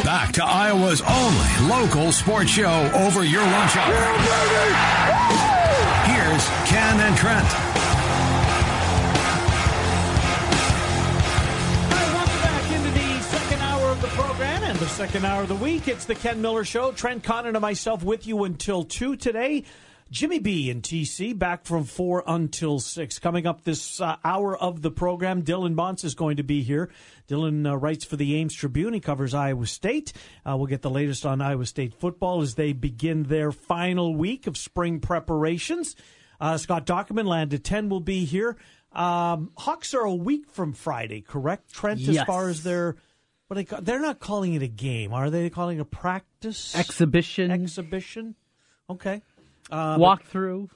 Show. Back to Iowa's only local sports show over your lunch hour. Yeah, here's Ken and Trent. The second hour of the week, it's the Ken Miller Show. Trent Conant and myself with you until 2 today. Jimmy B and TC back from 4 until 6. Coming up this hour of the program, Dylan Montz is going to be here. Dylan writes for the Ames Tribune. He covers Iowa State. We'll get the latest on Iowa State football as they begin their final week of spring preparations. Scott Dochterman, Land to 10, will be here. Hawks are a week from Friday, correct, Trent, yes. As far as their... But they're not calling it a game, are they? They're calling it a practice? Exhibition. Okay. Walkthrough.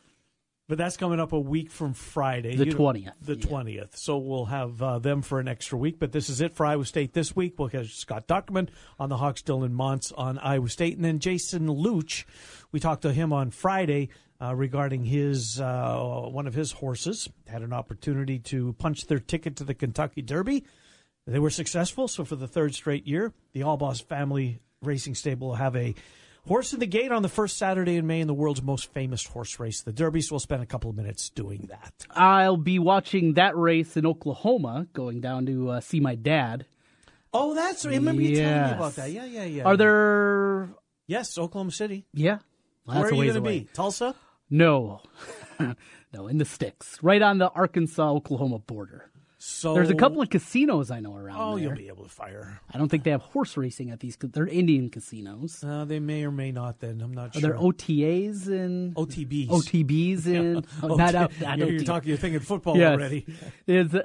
But that's coming up a week from Friday. The 20th. The 20th. Yeah. So we'll have them for an extra week. But this is it for Iowa State this week. We'll have Scott Dochterman on the Hawks, Dylan Montz on Iowa State. And then Jason Luch, we talked to him on Friday regarding his one of his horses. Had an opportunity to punch their ticket to the Kentucky Derby. They were successful, so for the third straight year, the Albaugh Family Racing Stable will have a horse in the gate on the first Saturday in May in the world's most famous horse race, the Derby, so we'll spend a couple of minutes doing that. I'll be watching that race in Oklahoma, going down to see my dad. Oh, that's right. I remember you telling me about that. Yeah. Are there... Yes, Oklahoma City. Yeah. Well, where are you going to be? Tulsa? No. No, in the sticks, right on the Arkansas-Oklahoma border. So, there's a couple of casinos I know around there. You'll be able to fire. I don't think they have horse racing at these. They're Indian casinos. They may or may not then. I'm not sure. Are there OTAs and... OTBs. OTBs and... Yeah. You're thinking football already.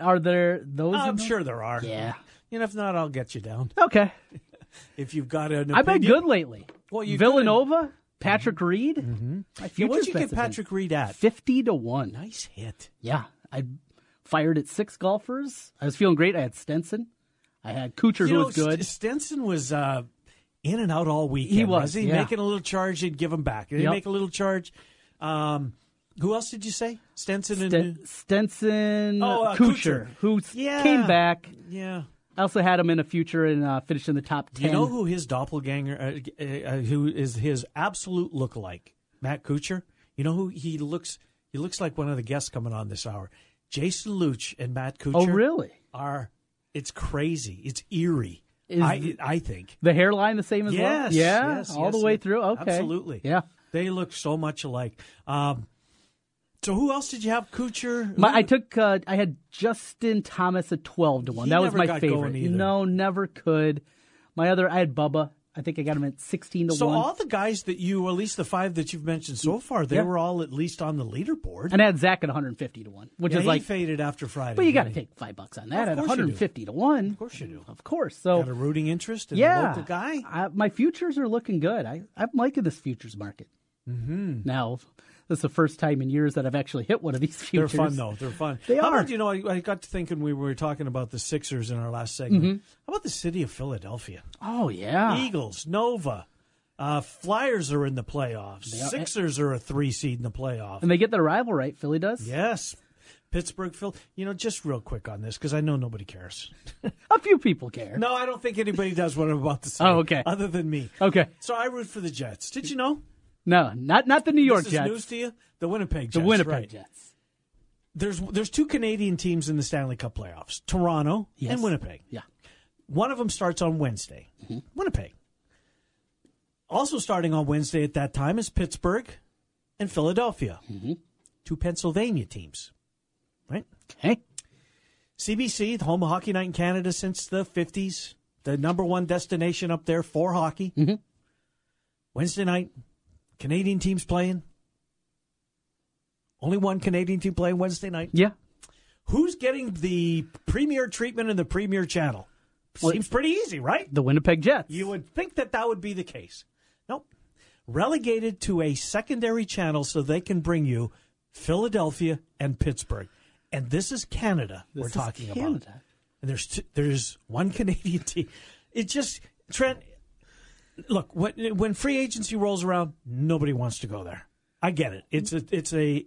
Are there those? I'm sure there are. Yeah. And if not, I'll get you down. Okay. If you've got an opinion. I've been good lately. Well, Villanova, Patrick Reed. Mm-hmm. What'd you get Patrick Reed at? 50-1. Nice hit. Yeah. I... fired at 6 golfers. I was feeling great. I had Stenson. I had Kuchar, who was good. Stenson was in and out all weekend. He was. He making a little charge, he'd give him back. He'd make a little charge. Who else did you say? Stenson. Kuchar, who came back. Yeah. I also had him in a future and finished in the top 10. You know who his doppelganger, who is his absolute lookalike? Matt Kuchar. You know who he looks? He looks like one of the guests coming on this hour. Jason Luch and Matt Kuchar. Oh, really? It's crazy. It's eerie. I think the hairline the same as well. Yes, all the way through. Okay, absolutely. Yeah, they look so much alike. So who else did you have? Kuchar. I had Justin Thomas at 12-1. That was my favorite. No, never could. I had Bubba. I think I got him at 16-1. So all the guys that at least the 5 that you've mentioned so far, they were all at least on the leaderboard. And I had Zach at 150-1, which is like... he faded after Friday. But you got to take $5 on that at 150-1. Of course you do. Of course. So got a rooting interest in the local guy. My futures are looking good. I'm liking this futures market. Mm-hmm. Now, this is the first time in years that I've actually hit one of these futures. They're fun, though. They're fun. They are. About, I got to thinking we were talking about the Sixers in our last segment. Mm-hmm. How about the city of Philadelphia? Oh, yeah. Eagles, Nova. Flyers are in the playoffs. Sixers are a 3 seed in the playoffs. And they get their rival right, Philly does? Yes. Pittsburgh, Phil. Just real quick on this, because I know nobody cares. A few people care. No, I don't think anybody does what I'm about to say. Oh, okay. Other than me. Okay. So I root for the Jets. Did you know? No, not the New York Jets. This is news to you? The Winnipeg Jets. The Winnipeg Jets. There's 2 Canadian teams in the Stanley Cup playoffs, Toronto and Winnipeg. Yeah. One of them starts on Wednesday, Winnipeg. Also starting on Wednesday at that time is Pittsburgh and Philadelphia, 2 Pennsylvania teams, right? Okay. CBC, the home of Hockey Night in Canada since the 50s, the number one destination up there for hockey. Mm-hmm. Wednesday night. Canadian teams playing. Only one Canadian team playing Wednesday night. Yeah. Who's getting the premier treatment in the premier channel? Seems pretty easy, right? The Winnipeg Jets. You would think that would be the case. Nope. Relegated to a secondary channel so they can bring you Philadelphia and Pittsburgh. And this is Canada we're talking about. Canada. And there's one Canadian team. It just, Trent... Look, when free agency rolls around, nobody wants to go there. I get it. It's a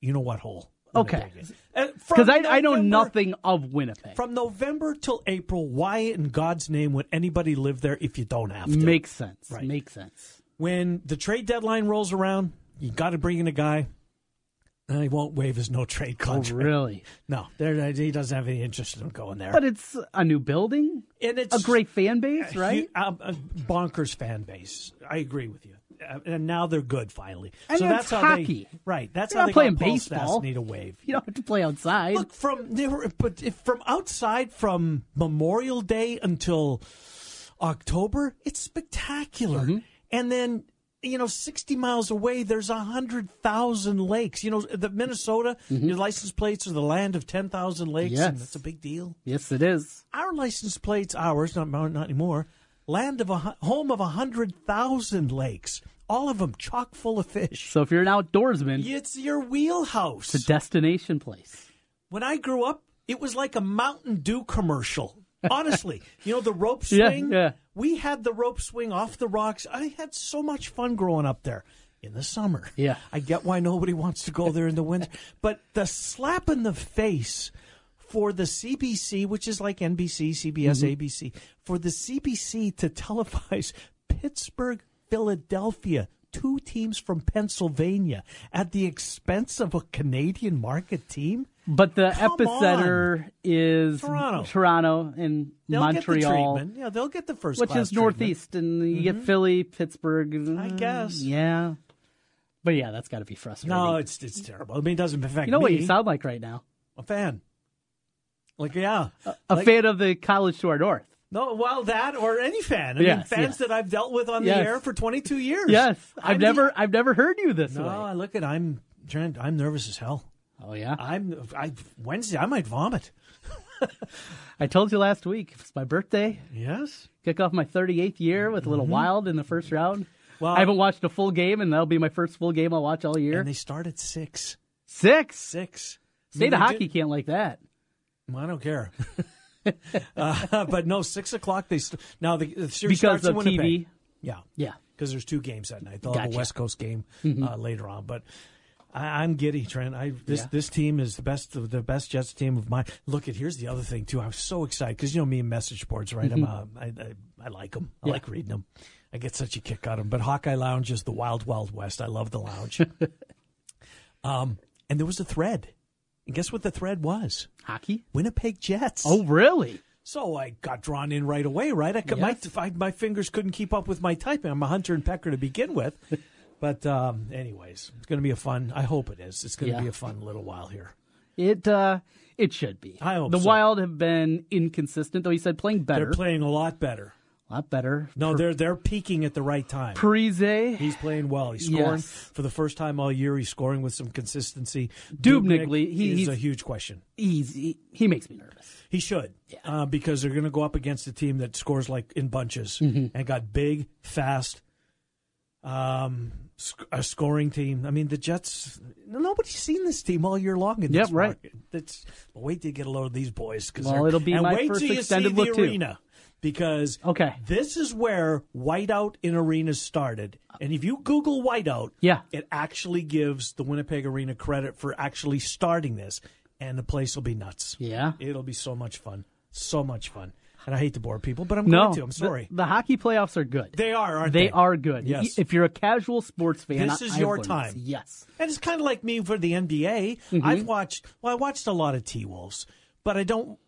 you know what hole. Winnipeg. Okay. Because I know nothing of Winnipeg. From November till April, why in God's name would anybody live there if you don't have to? Makes sense. Right. Makes sense. When the trade deadline rolls around, you got to bring in a guy. And he won't waive his no-trade contract. Oh, really? No, he doesn't have any interest in going there. But it's a new building, and it's a great fan base, right? A bonkers fan base. I agree with you. And now they're good finally. And so that's how hockey. Right. That's how they playing baseball. Need a wave. You don't have to play outside. Look, from outside from Memorial Day until October, it's spectacular. Mm-hmm. And then, 60 miles away, there's 100,000 lakes. The Minnesota, your license plates are the land of 10,000 lakes, yes. And that's a big deal. Yes, it is. Our license plates, not anymore, land of home of 100,000 lakes. All of them chock full of fish. So if you're an outdoorsman, it's your wheelhouse. It's a destination place. When I grew up, it was like a Mountain Dew commercial. Honestly, the rope swing? Yeah. We had the rope swing off the rocks. I had so much fun growing up there in the summer. Yeah. I get why nobody wants to go there in the winter. But the slap in the face for the CBC, which is like NBC, CBS, ABC, for the CBC to televise Pittsburgh, Philadelphia, two teams from Pennsylvania at the expense of a Canadian market team? But the epicenter is Toronto and Montreal. Yeah, they'll get the first class treatment. Which is northeast, and you get Philly, Pittsburgh. I guess. Yeah. But, yeah, that's got to be frustrating. No, it's terrible. I mean, it doesn't affect me. You know what you sound like right now? A fan. Like, yeah. A fan of the College to our north. No, well, that or any fan. I mean, fans that I've dealt with on the air for 22 years. Yes. I've never heard you this way. No, look, I'm Trent. I'm nervous as hell. Oh, yeah? Wednesday, I might vomit. I told you last week, it's my birthday. Yes. Kick off my 38th year with a little wild in the first round. Well, I haven't watched a full game, and that'll be my first full game I'll watch all year. And they start at 6. 6? 6. State of hockey can't like that. Well, I don't care. But no, 6 o'clock. Now, the series starts in Winnipeg. Because of TV? Yeah. Yeah. Because there's two games that night. They'll have a West Coast game later on, but... I'm giddy, Trent. This team is the best Jets team of mine. Look, here's the other thing too. I was so excited because me and message boards, right? I like them. I like reading them. I get such a kick out of them. But Hawkeye Lounge is the wild west. I love the lounge. And there was a thread, and guess what the thread was? Hockey, Winnipeg Jets. Oh, really? So I got drawn in right away. Right? My fingers couldn't keep up with my typing. I'm a hunter and pecker to begin with. But anyways, it's going to be a fun. I hope it is. It's going to be a fun little while here. It should be. I hope so. The Wild have been inconsistent, though. You said playing better. They're playing a lot better. A lot better. No, they're peaking at the right time. Parise. He's playing well. He's scoring for the first time all year. He's scoring with some consistency. Dubnyk is a huge question. He makes me nervous. He should because they're going to go up against a team that scores like in bunches and got big, fast. A scoring team. I mean, the Jets, nobody's seen this team all year long in this market. Wait till you get a load of these boys. It'll be my first extended look, too. And wait till you see the arena, because this is where Whiteout in arenas started. And if you Google Whiteout, it actually gives the Winnipeg Arena credit for actually starting this, and the place will be nuts. Yeah. It'll be so much fun. So much fun. And I hate to bore people, but I'm going to. I'm sorry. The hockey playoffs are good. They are, aren't they? They are good. Yes. If you're a casual sports fan, this is your time. Yes. And it's kind of like me for the NBA. I watched a lot of T-Wolves, but I don't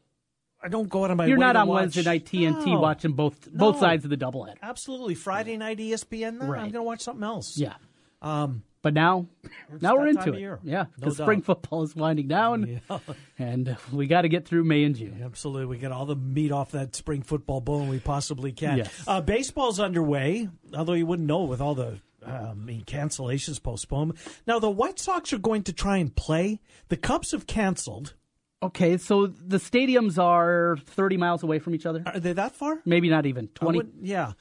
go out of my way to watch. You're not on Wednesday night TNT watching both sides of the doublehead. Absolutely. Friday night ESPN, I'm going to watch something else. Yeah. But now we're into it. Yeah, because spring football is winding down, and we got to get through May and June. Absolutely. We get all the meat off that spring football bone we possibly can. Yes. Baseball's underway, although you wouldn't know with all the cancellations, postponement. Now, the White Sox are going to try and play. The Cubs have canceled. Okay, so the stadiums are 30 miles away from each other? Are they that far? Maybe not even, 20.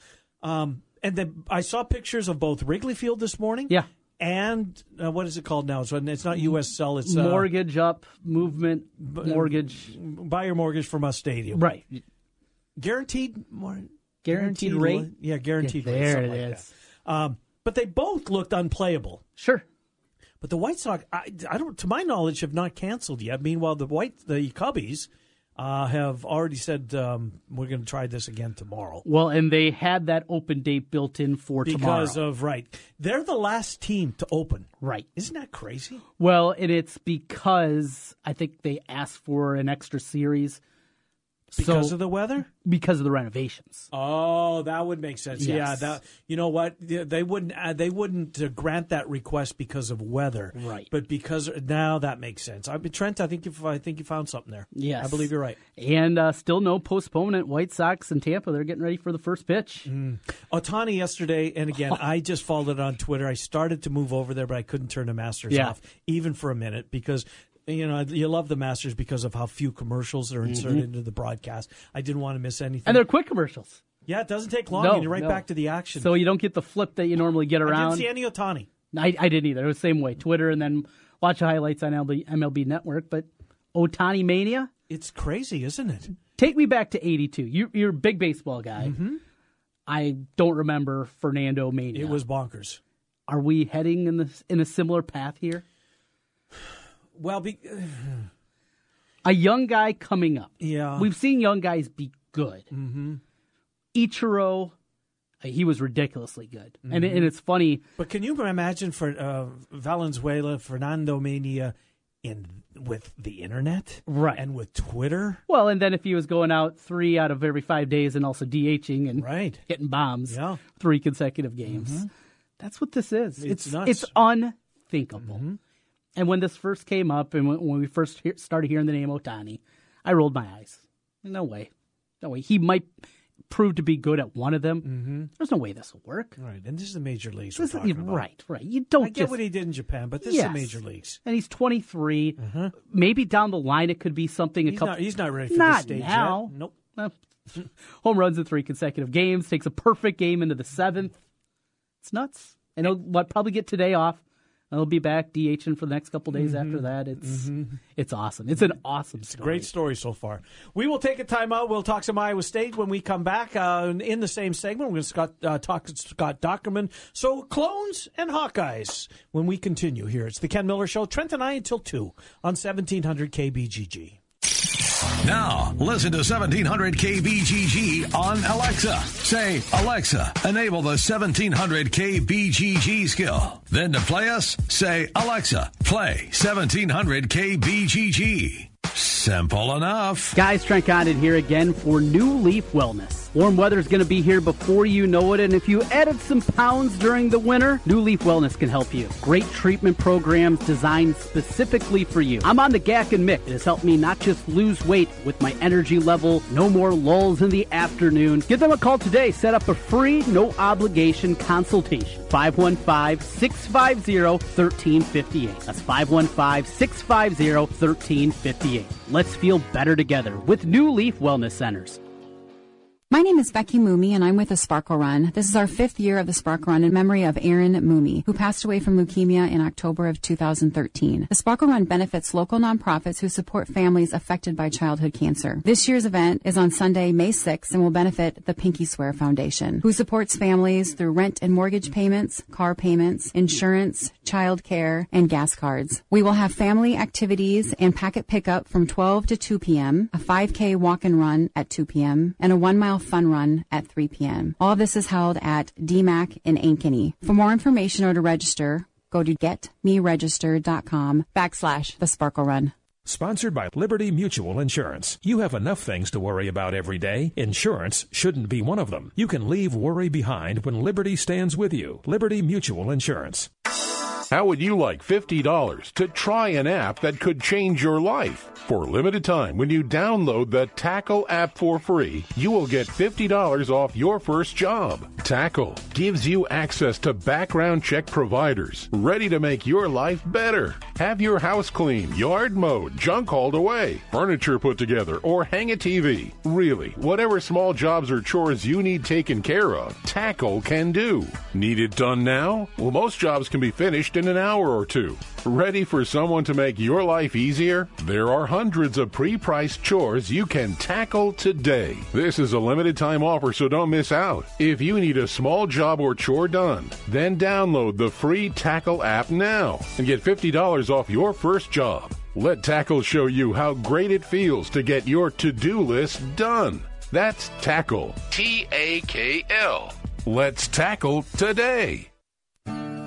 And then I saw pictures of both Wrigley Field this morning. Yeah. And what is it called now? It's not USL. It's Mortgage Up Movement. Mortgage. Buy your mortgage from us stadium. Right. Guaranteed rate. Yeah, guaranteed rate. There it is. But they both looked unplayable. Sure. But the White Sox, I don't, to my knowledge, have not canceled yet. Meanwhile, the Cubbies have already said we're going to try this again tomorrow. Well, and they had that open date built in for tomorrow. Because of, right. They're the last team to open. Right. Isn't that crazy? Well, and it's because I think they asked for an extra series. Because of the weather? Because of the renovations. Oh, that would make sense. Yes. Yeah, that, you know what? They wouldn't grant that request because of weather. Right. But because now that makes sense. Trent, I think you found something there. Yes. I believe you're right. And still no postponement. White Sox and Tampa, they're getting ready for the first pitch. Mm. Ohtani yesterday, and again, I just followed it on Twitter. I started to move over there, but I couldn't turn the Masters off even for a minute because – you know, you love the Masters because of how few commercials are inserted into the broadcast. I didn't want to miss anything. And they're quick commercials. Yeah, it doesn't take long. You're right back to the action. So you don't get the flip that you normally get around. I didn't see any Ohtani. I didn't either. It was the same way. Twitter and then watch the highlights on MLB Network. But Ohtani mania? It's crazy, isn't it? Take me back to 82. You're a big baseball guy. Mm-hmm. I don't remember Fernando mania. It was bonkers. Are we heading in a similar path here? Well, a young guy coming up. Yeah. We've seen young guys be good. Mm-hmm. Ichiro, he was ridiculously good. Mm-hmm. And it's funny. But can you imagine for Valenzuela, Fernando Mania with the internet? Right. And with Twitter? Well, and then if he was going out 3 out of every 5 days and also DHing and getting bombs 3 consecutive games. Mm-hmm. That's what this is. It's nuts. It's unthinkable. Mm-hmm. And when this first came up and when we first started hearing the name Ohtani, I rolled my eyes. No way. No way. He might prove to be good at one of them. Mm-hmm. There's no way this will work. Right. And this is the major leagues we're talking about. Right, right. You don't get what he did in Japan, but this is the major leagues. And he's 23. Uh-huh. Maybe down the line it could be something. He's not ready for this stage now. Yet. Nope. Home runs in 3 consecutive games. Takes a perfect game into the 7th. It's nuts. And he'll probably get today off. I'll be back DHing for the next couple days after that. It's awesome. It's an awesome story. It's a great story so far. We will take a timeout. We'll talk some Iowa State when we come back. In the same segment, we're going to talk to Scott Dochterman. So clones and Hawkeyes when we continue here. It's the Ken Miller Show. Trent and I until 2 on 1700 KBGG. Now, listen to 1700 KBGG on Alexa. Say, Alexa, enable the 1700 KBGG skill. Then to play us, say, Alexa, play 1700 KBGG. Simple enough. Guys, Trent Conant here again for New Leaf Wellness. Warm weather's going to be here before you know it, and if you added some pounds during the winter, New Leaf Wellness can help you. Great treatment programs designed specifically for you. I'm on the GAC and Mick. It has helped me not just lose weight with my energy level, no more lulls in the afternoon. Give them a call today. Set up a free, no-obligation consultation. 515-650-1358. That's 515-650-1358. Let's feel better together with New Leaf Wellness Centers. My name is Becky Mooney, and I'm with the Sparkle Run. This is our 5th year of the Sparkle Run in memory of Aaron Mooney, who passed away from leukemia in October of 2013. The Sparkle Run benefits local nonprofits who support families affected by childhood cancer. This year's event is on Sunday, May 6th, and will benefit the Pinky Swear Foundation, who supports families through rent and mortgage payments, car payments, insurance, child care, and gas cards. We will have family activities and packet pickup from 12 to 2 p.m., a 5K walk and run at 2 p.m., and a 1-mile fun run at 3 p.m. All this is held at DMAC in Ankeny. For more information or to register, go to getmeregistered.com/thesparklerun. Sponsored by Liberty Mutual Insurance. You have enough things to worry about every day. Insurance shouldn't be one of them. You can leave worry behind when Liberty stands with you. Liberty Mutual Insurance. How would you like $50 to try an app that could change your life? For a limited time, when you download the Tackle app for free, you will get $50 off your first job. Tackle gives you access to background check providers ready to make your life better. Have your house cleaned, yard mowed, junk hauled away, furniture put together, or hang a TV. Really, whatever small jobs or chores you need taken care of, Tackle can do. Need it done now? Well, most jobs can be finished in an hour or two. Ready for someone to make your life easier? There are hundreds of pre-priced chores you can tackle today. This is a limited time offer, so don't miss out. If you need a small job or chore done, then download the free Tackle app now and get $50 off your first job. Let Tackle show you how great it feels to get your to-do list done. That's Tackle. T-A-K-L. Let's tackle today.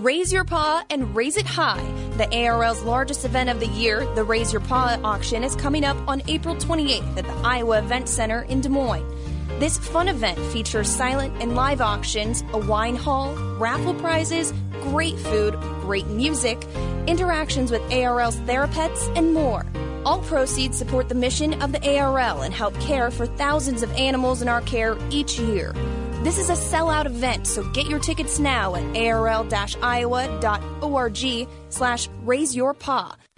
Raise Your Paw and Raise It High. The ARL's largest event of the year, the Raise Your Paw auction, is coming up on April 28th at the Iowa Event Center in Des Moines. This fun event features silent and live auctions, a wine haul, raffle prizes, great food, great music, interactions with ARL's TheraPets, and more. All proceeds support the mission of the ARL and help care for thousands of animals in our care each year. This is a sellout event, so get your tickets now at arl-iowa.org/raiseyourpaw.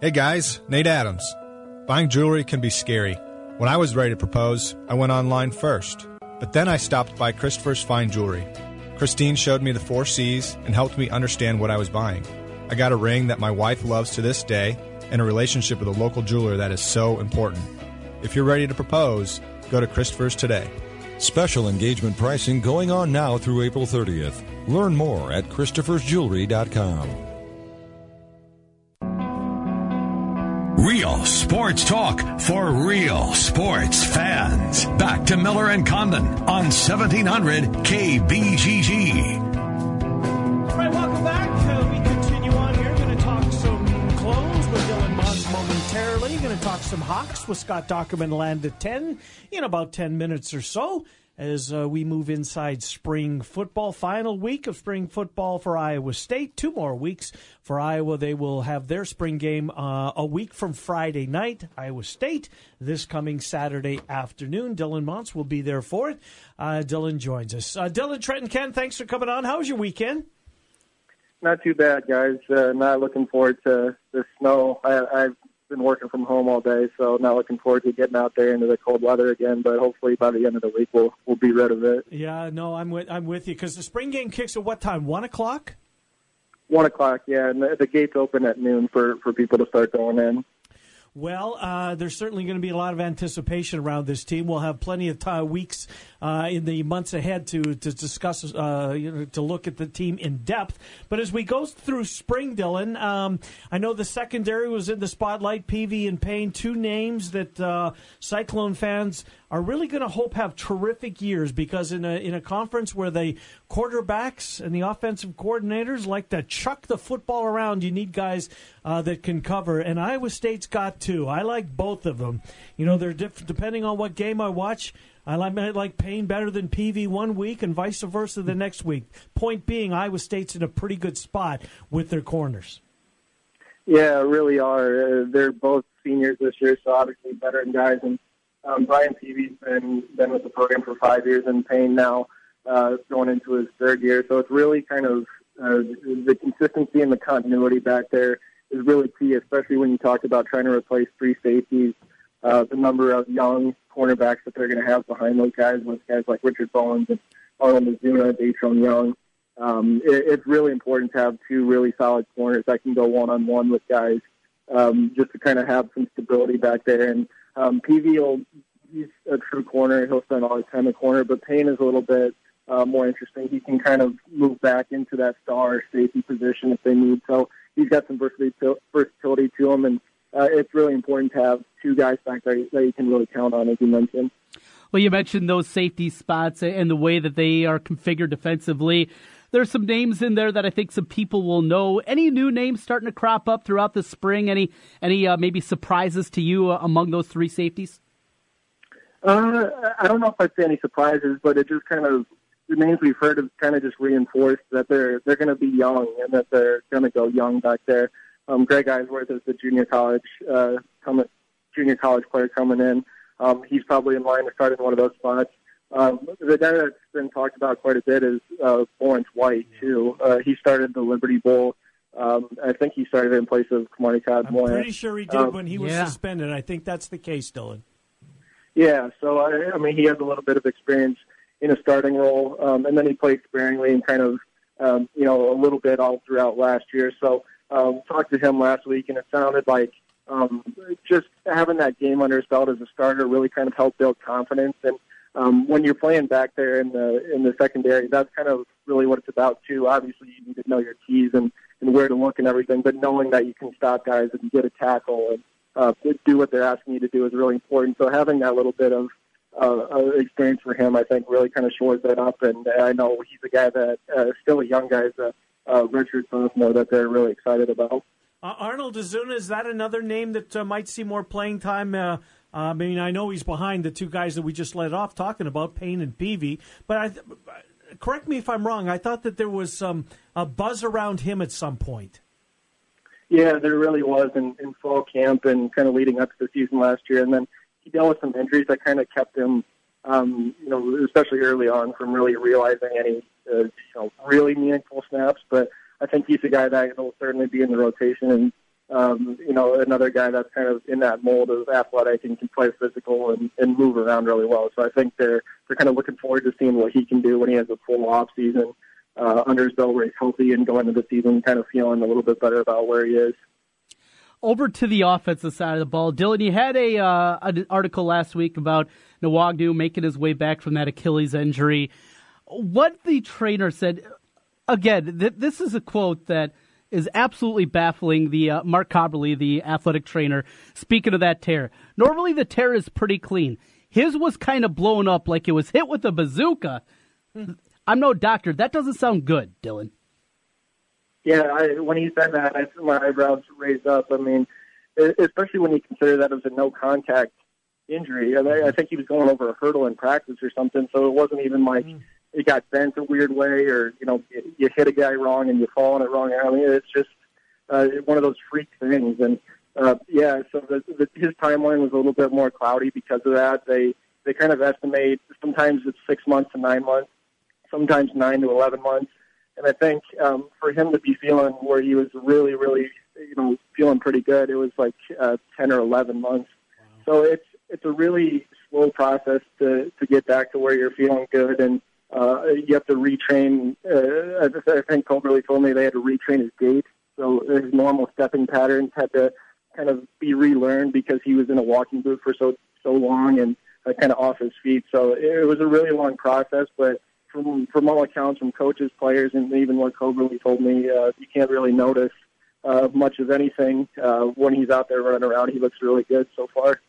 Hey guys, Nate Adams. Buying jewelry can be scary. When I was ready to propose, I went online first. But then I stopped by Christopher's Fine Jewelry. Christine showed me the 4 C's and helped me understand what I was buying. I got a ring that my wife loves to this day and a relationship with a local jeweler that is so important. If you're ready to propose, go to Christopher's today. Special engagement pricing going on now through April 30th. Learn more at Christopher'sJewelry.com. Real sports talk for real sports fans. Back to Miller and Condon on 1700 KBGG. All right, welcome back. We continue on here. Going to talk some clones with Dylan Montz momentarily. Going to talk some Hawks with Scott Dochterman. Land at 10 in about 10 minutes or so as we move inside spring football. Final week of spring football for Iowa State. 2 more weeks. For Iowa, they will have their spring game a week from Friday night, Iowa State, this coming Saturday afternoon. Dylan Montz will be there for it. Dylan joins us. Dylan, Trent, and Ken, thanks for coming on. How was your weekend? Not too bad, guys. Not looking forward to the snow. I've been working from home all day, so not looking forward to getting out there into the cold weather again, but hopefully by the end of the week we'll be rid of it. Yeah, no, I'm with you, because the spring game kicks at what time, 1 o'clock? 1 o'clock, yeah, and the gates open at noon for people to start going in. Well, there's certainly going to be a lot of anticipation around this team. We'll have plenty of weeks in the months ahead to discuss, to look at the team in depth. But as we go through spring, Dylan, I know the secondary was in the spotlight, Peavy and Payne, two names that Cyclone fans are really going to hope have terrific years, because in a conference where the quarterbacks and the offensive coordinators like to chuck the football around, you need guys that can cover. And Iowa State's got two. I like both of them. You know, they're depending on what game I watch. I like Payne better than Peavy one week and vice versa the next week. Point being, Iowa State's in a pretty good spot with their corners. Yeah, really are. They're both seniors this year, so obviously veteran guys. And Brian Peavy's been with the program for 5 years, and Payne now going into his third year. So it's really kind of the consistency and the continuity back there is really key, especially when you talk about trying to replace three safeties. The number of young cornerbacks that they're going to have behind those guys, with guys like Richard Bowens and Arnold Azuna and Daytron Young. It's really important to have two really solid corners that can go one-on-one with guys, just to kind of have some stability back there. And Peavy, he's a true corner. He'll spend all his time a corner, but Payne is a little bit more interesting. He can kind of move back into that star safety position if they need. So he's got some versatility to him, and it's really important to have two guys back there that you can really count on, as you mentioned. Well, you mentioned those safety spots and the way that they are configured defensively. There's some names in there that I think some people will know. Any new names starting to crop up throughout the spring? Any maybe surprises to you among those three safeties? I don't know if I'd say any surprises, but it just kind of, the names we've heard have kind of just reinforced that they're going to be young and that they're going to go young back there. Greg Eisworth is the junior college player coming in. He's probably in line to start in one of those spots. The guy that's been talked about quite a bit is Lawrence White, too. He started the Liberty Bowl. I think he started in place of Kamani Codmore. I'm pretty sure he did when he was suspended. I think that's the case, Dylan. Yeah, so, he has a little bit of experience in a starting role, and then he played sparingly and kind of, a little bit all throughout last year. So talked to him last week, and it sounded like just having that game under his belt as a starter really kind of helped build confidence. And when you're playing back there in the secondary, that's kind of really what it's about, too. Obviously, you need to know your keys and where to look and everything, but knowing that you can stop guys and get a tackle and do what they're asking you to do is really important. So having that little bit of experience for him, I think, really kind of shores that up. And I know he's a guy that, still a young guy, Richard sophomore, that they're really excited about. Arnold Azuna, is that another name that might see more playing time? I know he's behind the two guys that we just let off talking about, Payne and Peavy, but correct me if I'm wrong, I thought that there was a buzz around him at some point. Yeah, there really was in fall camp and kind of leading up to the season last year, and then he dealt with some injuries that kind of kept him, especially early on, from really realizing any really meaningful snaps, but I think he's a guy that will certainly be in the rotation, and another guy that's kind of in that mold of athletic and can play physical and move around really well. So I think they're kind of looking forward to seeing what he can do when he has a full off season under his belt, where he's healthy and going into the season kind of feeling a little bit better about where he is. Over to the offensive side of the ball, Dylan, you had an article last week about Nwangwu making his way back from that Achilles injury. What the trainer said, again, this is a quote that is absolutely baffling. The Mark Coberly, the athletic trainer, speaking of that tear. Normally the tear is pretty clean. His was kind of blown up like it was hit with a bazooka. I'm no doctor. That doesn't sound good, Dylan. Yeah, when he said that, my eyebrows raised up. I mean, especially when you consider that it was a no-contact injury. I think he was going over a hurdle in practice or something, so it wasn't even like it got bent a weird way, or you hit a guy wrong and you fall on it wrong. I mean, it's just one of those freak things. And so his timeline was a little bit more cloudy because of that. They kind of estimate sometimes it's 6 months to 9 months, sometimes 9 to 11 months. And I think for him to be feeling where he was really, really, feeling pretty good, it was like 10 or 11 months. Wow. So it's a really slow process to get back to where you're feeling good, and you have to retrain. I think Coberly told me they had to retrain his gait, so his normal stepping patterns had to kind of be relearned because he was in a walking boot for so long and kind of off his feet. So it was a really long process, but from all accounts, from coaches, players, and even what Coberly told me, you can't really notice much of anything when he's out there running around. He looks really good so far.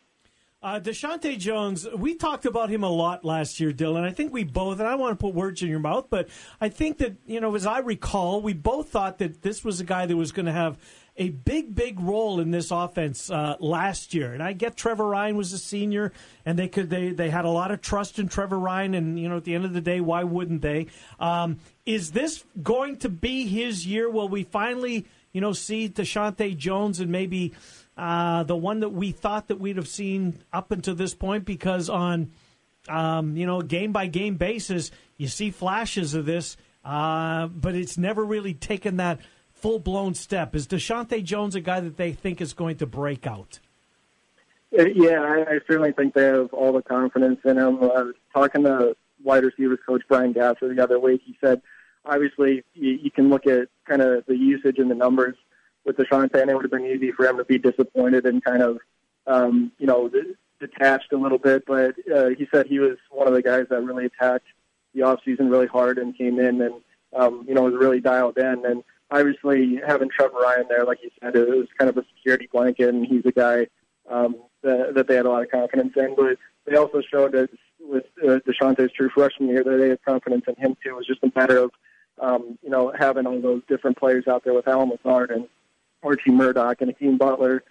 Deshante Jones, we talked about him a lot last year, Dylan. I think we both, and I don't want to put words in your mouth, but I think that, you know, as I recall, we both thought that this was a guy that was going to have a big, big role in this offense last year. And I get Trevor Ryan was a senior, and they had a lot of trust in Trevor Ryan, and, you know, at the end of the day, why wouldn't they? Is this going to be his year? Will we finally, you know, see Deshante Jones and maybe the one that we thought that we'd have seen up until this point, because on, you know, game-by-game basis, you see flashes of this, but it's never really taken that full-blown step. Is Deshante Jones a guy that they think is going to break out? Yeah, I certainly think they have all the confidence in him. I was talking to wide receivers coach Brian Gasser the other week. He said, obviously, you can look at kind of the usage and the numbers with Deshante, and it would have been easy for him to be disappointed and kind of, you know, detached a little bit. But he said he was one of the guys that really attacked the offseason really hard and came in and, you know, was really dialed in. And obviously having Trevor Ryan there, like you said, it was kind of a security blanket, and he's a guy that they had a lot of confidence in. But they also showed that with Deshante's true freshman year that they had confidence in him, too. It was just a matter of, you know, having all those different players out there with Alan Lazard and Archie Murdoch and Hakeem Butler,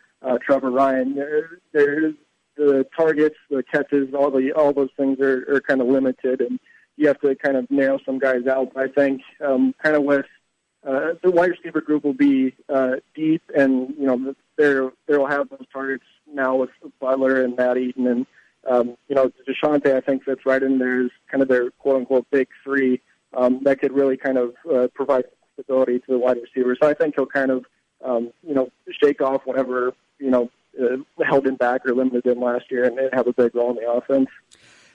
Trevor Ryan. They're, the targets, the catches, all those things are kind of limited, and you have to kind of nail some guys out. I think kind of with the wide receiver group will be deep, and you know they'll have those targets now with Butler and Matt Eaton, and you know Deshante I think fits right in there as kind of their quote unquote big three that could really kind of provide stability to the wide receiver. So I think he'll kind of you know, shake off whatever, you know, held him back or limited him last year and have a big role in the offense.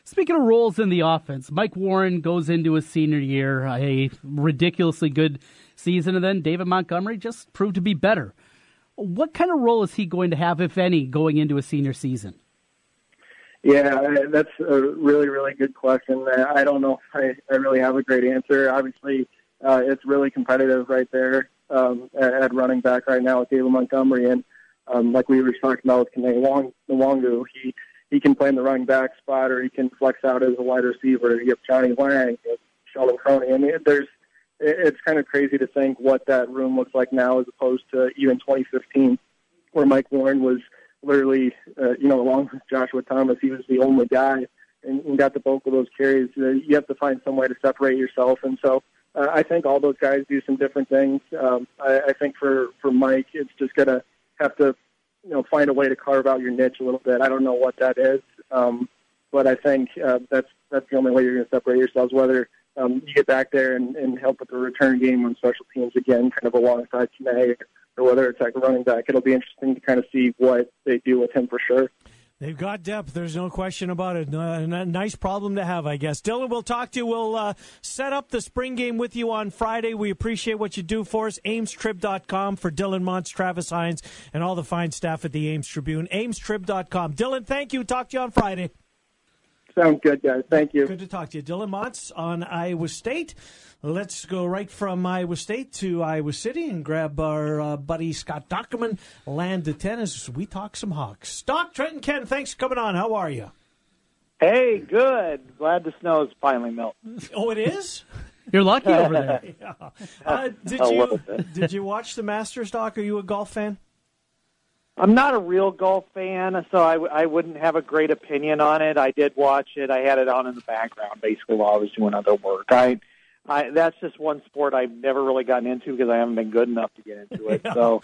Speaking of roles in the offense, Mike Warren goes into his senior year, a ridiculously good season, and then David Montgomery just proved to be better. What kind of role is he going to have, if any, going into a senior season? Yeah, that's a really, really good question. I don't know if I really have a great answer. Obviously, it's really competitive right there. At running back right now with David Montgomery, and like we were talking about with Kene Nwangwu, he can play in the running back spot, or he can flex out as a wide receiver. You have Johnny Lang, you have Sheldon Croney. I mean, it's kind of crazy to think what that room looks like now as opposed to even 2015, where Mike Warren was literally, you know, along with Joshua Thomas, he was the only guy and got the bulk of those carries. You have to find some way to separate yourself, and so I think all those guys do some different things. I think for Mike, it's just going to have to, you know, find a way to carve out your niche a little bit. I don't know what that is, but I think that's the only way you're going to separate yourselves, whether you get back there and help with the return game on special teams again, kind of alongside Kene, or whether it's like running back. It'll be interesting to kind of see what they do with him for sure. They've got depth. There's no question about it. Nice problem to have, I guess. Dylan, we'll talk to you. We'll set up the spring game with you on Friday. We appreciate what you do for us. AmesTrib.com for Dylan Montz, Travis Hines, and all the fine staff at the Ames Tribune. AmesTrib.com. Dylan, thank you. Talk to you on Friday. Sounds good, guys. Thank you. Good to talk to you. Dylan Montz on Iowa State. Let's go right from Iowa State to Iowa City and grab our buddy Scott Dochterman, land to 10 as we talk some Hawks. Doc, Trent, and Ken, thanks for coming on. How are you? Hey, good. Glad the snow is finally melting. Oh, it is? You're lucky over there. Yeah. Did you watch the Masters, Doc? Are you a golf fan? I'm not a real golf fan, so I wouldn't have a great opinion on it. I did watch it. I had it on in the background, basically, while I was doing other work. That's just one sport I've never really gotten into because I haven't been good enough to get into it. Yeah. So,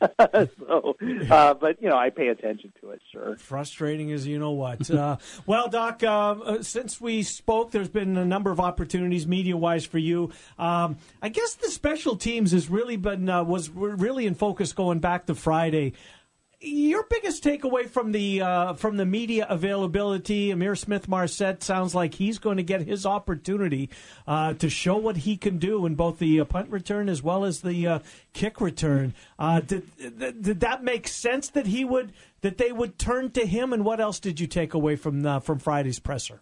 but, you know, I pay attention to it, sure. Frustrating as you know what. Well, Doc, since we spoke, there's been a number of opportunities media-wise for you. I guess the special teams has really been was really in focus going back to Friday. Your biggest takeaway from the media availability, Amir Smith-Marsette sounds like he's going to get his opportunity to show what he can do in both the punt return as well as the kick return. Did that make sense that he would that they would turn to him? And what else did you take away from Friday's presser?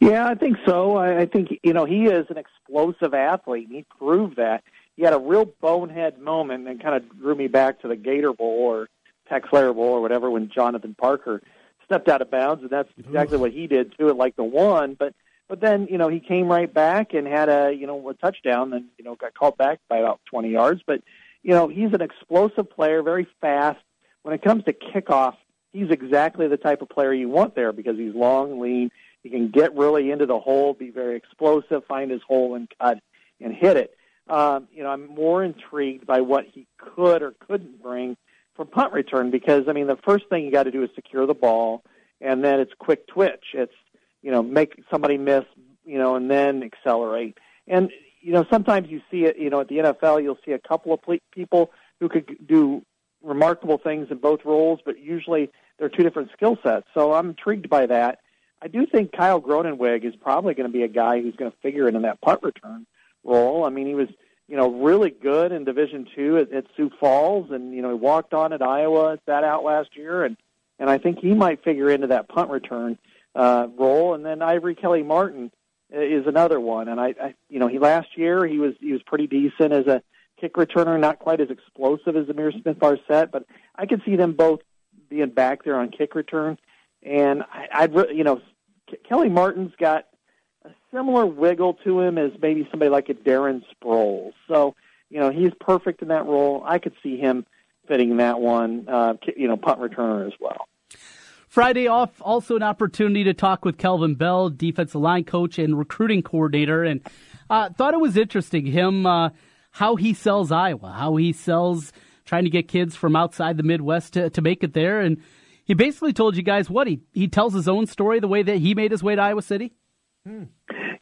Yeah, I think so. I think he is an explosive athlete. He proved that. He had a real bonehead moment and kind of drew me back to the Gator Bowl or Tex Slayer Bowl or whatever when Jonathan Parker stepped out of bounds, and that's exactly what he did too, at like the one. But then, he came right back and had a touchdown and, got called back by about 20 yards. But, he's an explosive player, very fast. When it comes to kickoff, he's exactly the type of player you want there because he's long, lean. He can get really into the hole, be very explosive, find his hole and cut and hit it. I'm more intrigued by what he could or couldn't bring for punt return because, the first thing you got to do is secure the ball, and then it's quick twitch. It's, make somebody miss, and then accelerate. And, sometimes you see it, at the NFL, you'll see a couple of people who could do remarkable things in both roles, but usually they're two different skill sets. So I'm intrigued by that. I do think Kyle Gronenwig is probably going to be a guy who's going to figure it in that punt return role. He was, really good in Division II at Sioux Falls, and he walked on at Iowa, sat out last year, and I think he might figure into that punt return role. And then Ivory Kelly Martin is another one, and I last year he was pretty decent as a kick returner, not quite as explosive as Amir Smith-Marsette, but I could see them both being back there on kick return. And Kelly Martin's got a similar wiggle to him as maybe somebody like a Darren Sproles. So, he's perfect in that role. I could see him fitting that one, punt returner as well. Friday off, also an opportunity to talk with Kelvin Bell, defensive line coach and recruiting coordinator, and thought it was interesting, him, how he sells Iowa, how he sells trying to get kids from outside the Midwest to make it there. And he basically told you guys what, he tells his own story the way that he made his way to Iowa City?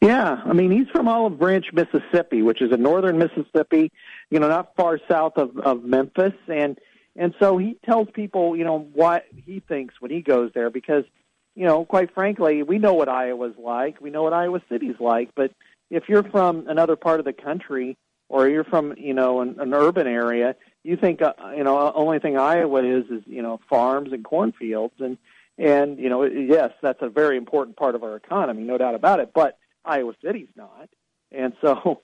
Yeah, he's from Olive Branch, Mississippi, which is in northern Mississippi, not far south of Memphis. And so he tells people, what he thinks when he goes there because, quite frankly, we know what Iowa's like. We know what Iowa City's like. But if you're from another part of the country or you're from, an urban area, you think, only thing Iowa is, farms and cornfields. And, yes, that's a very important part of our economy, no doubt about it, but Iowa City's not. And so,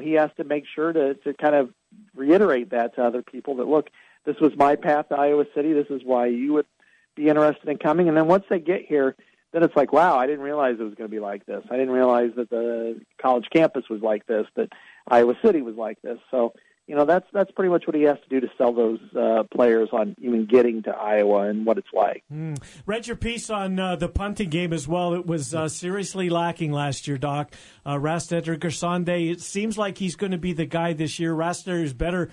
he has to make sure to kind of reiterate that to other people that, look, this was my path to Iowa City. This is why you would be interested in coming. And then once they get here, then it's like, wow, I didn't realize it was going to be like this. I didn't realize that the college campus was like this, that Iowa City was like this. So, that's pretty much what he has to do to sell those players on even getting to Iowa and what it's like. Read your piece on the punting game as well. It was seriously lacking last year, Doc. Rastetter Gersonde, it seems like he's going to be the guy this year. Rastetter is better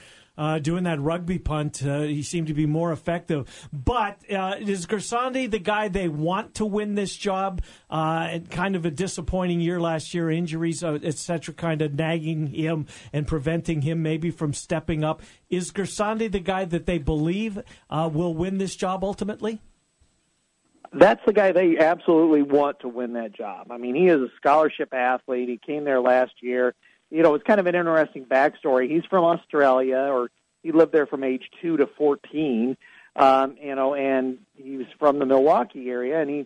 doing that rugby punt. He seemed to be more effective. But is Gersonde the guy they want to win this job? And kind of a disappointing year last year, injuries, et cetera, kind of nagging him and preventing him maybe from stepping up. Is Gersonde the guy that they believe will win this job ultimately? That's the guy they absolutely want to win that job. He is a scholarship athlete. He came there last year. It's kind of an interesting backstory. He's from Australia, or he lived there from age 2 to 14, and he was from the Milwaukee area. And he,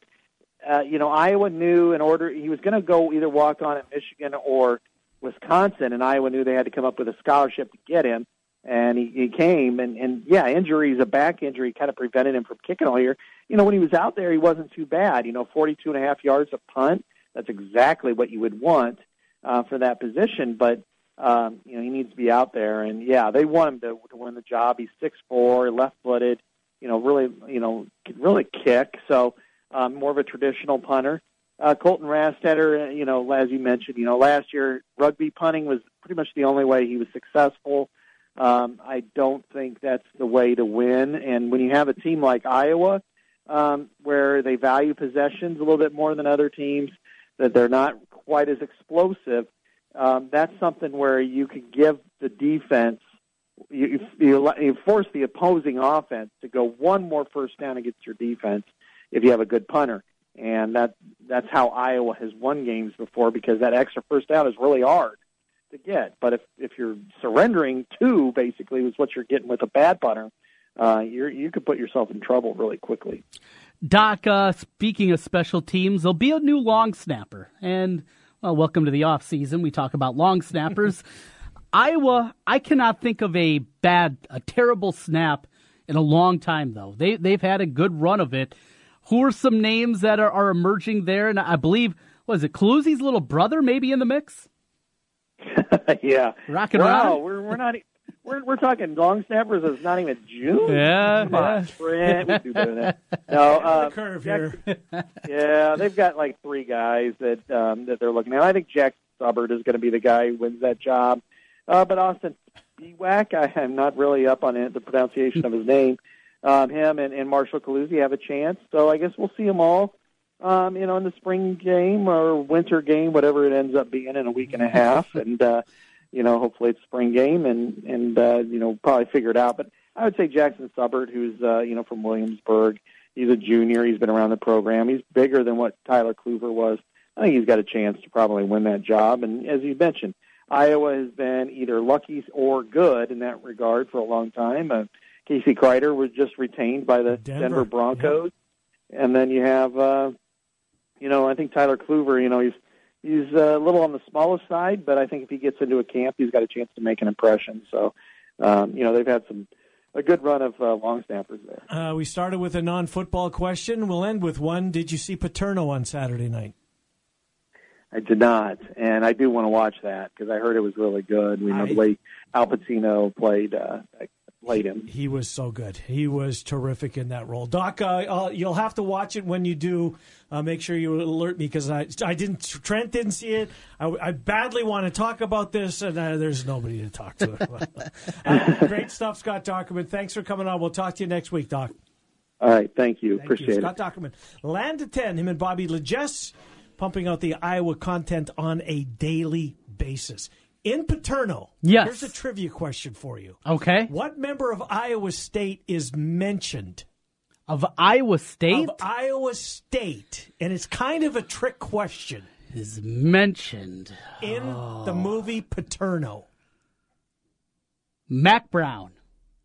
Iowa knew in order he was going to go either walk on at Michigan or Wisconsin, and Iowa knew they had to come up with a scholarship to get him. And he came, and yeah, injuries, a back injury kind of prevented him from kicking all year. When he was out there, he wasn't too bad. 42 and a half yards a punt, that's exactly what you would want for that position, but he needs to be out there, and yeah, they want him to win the job. He's 6'4", left-footed, can really kick. So more of a traditional punter. Colton Rastetter, as you mentioned, last year rugby punting was pretty much the only way he was successful. I don't think that's the way to win. And when you have a team like Iowa, where they value possessions a little bit more than other teams, that they're not quite as explosive, that's something where you could give the defense You force the opposing offense to go one more first down against your defense if you have a good punter. And that's how Iowa has won games before, because that extra first down is really hard to get. But if you're surrendering two, basically, is what you're getting with a bad punter, you could put yourself in trouble really quickly. Doc, speaking of special teams, there'll be a new long snapper. And, well, welcome to the off season. We talk about long snappers. Iowa, I cannot think of a terrible snap in a long time, though. They've had a good run of it. Who are some names that are emerging there? And I believe, was it Kaluzi's little brother maybe in the mix? Yeah. Rockin' wow, around? We're not... We're talking long snappers. It's not even June. Yeah, come on, Trent. We do better than that. No, the curve here. Yeah, they've got like three guys that they're looking at. I think Jack Subbard is going to be the guy who wins that job. But Austin Bewack, I am not really up on the pronunciation of his name. Him and Marshall Kaluzi have a chance. So I guess we'll see them all, in the spring game or winter game, whatever it ends up being in a week and a half. And hopefully it's spring game and probably figure it out. But I would say Jackson Subbard, who's, from Williamsburg. He's a junior. He's been around the program. He's bigger than what Tyler Kluver was. I think he's got a chance to probably win that job. And as you mentioned, Iowa has been either lucky or good in that regard for a long time. Casey Kreider was just retained by the Denver Broncos. Yeah. And then you have, I think Tyler Kluver, he's a little on the smaller side, but I think if he gets into a camp, he's got a chance to make an impression. So, they've had a good run of long snappers there. We started with a non-football question. We'll end with one. Did you see Paterno on Saturday night? I did not, and I do want to watch that because I heard it was really good. We know Al Pacino played him. He was so good. He was terrific in that role. Doc, you'll have to watch it when you do. Make sure you alert me because Trent didn't see it. I badly want to talk about this, and there's nobody to talk to. Great stuff, Scott Dochterman. Thanks for coming on. We'll talk to you next week, Doc. All right. Thank you. Appreciate it. Scott Dochterman. Land to 10, him and Bobby Legesse pumping out the Iowa content on a daily basis. In Paterno, yes. Here's a trivia question for you. Okay. What member of Iowa State is mentioned? Of Iowa State? Of Iowa State. And it's kind of a trick question. Is mentioned. In the movie Paterno. Mack Brown.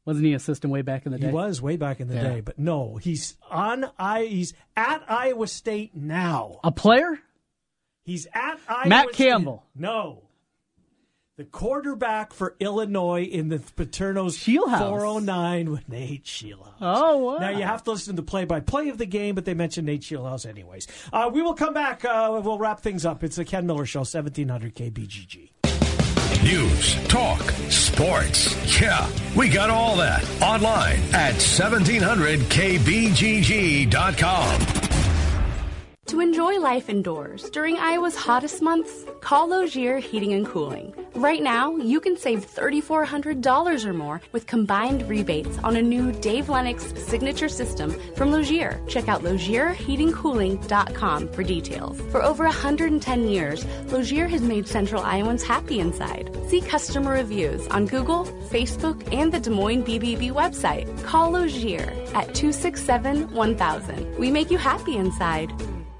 Wasn't he an assistant way back in the day? He was way back in the day. But no, he's at Iowa State now. A player? He's at Iowa State. Matt Campbell. No. The quarterback for Illinois in the Paterno's Shieldhouse. 409 with Nate Shieldhouse. Oh, wow. Now, you have to listen to the play-by-play of the game, but they mentioned Nate Shieldhouse anyways. We will come back. We'll wrap things up. It's the Ken Miller Show, 1700 KBGG. News, talk, sports. Yeah, we got all that online at 1700kbgg.com. To enjoy life indoors during Iowa's hottest months, call Logier Heating and Cooling. Right now, you can save $3,400 or more with combined rebates on a new Dave Lennox signature system from Logier. Check out LogierHeatingCooling.com for details. For over 110 years, Logier has made Central Iowans happy inside. See customer reviews on Google, Facebook, and the Des Moines BBB website. Call Logier at 267-1000. We make you happy inside.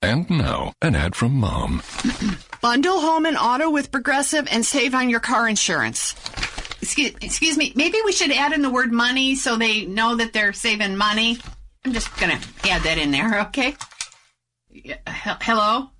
And now, an ad from Mom. Bundle home and auto with Progressive and save on your car insurance. Excuse me, maybe we should add in the word money so they know that they're saving money. I'm just going to add that in there, okay? Hello?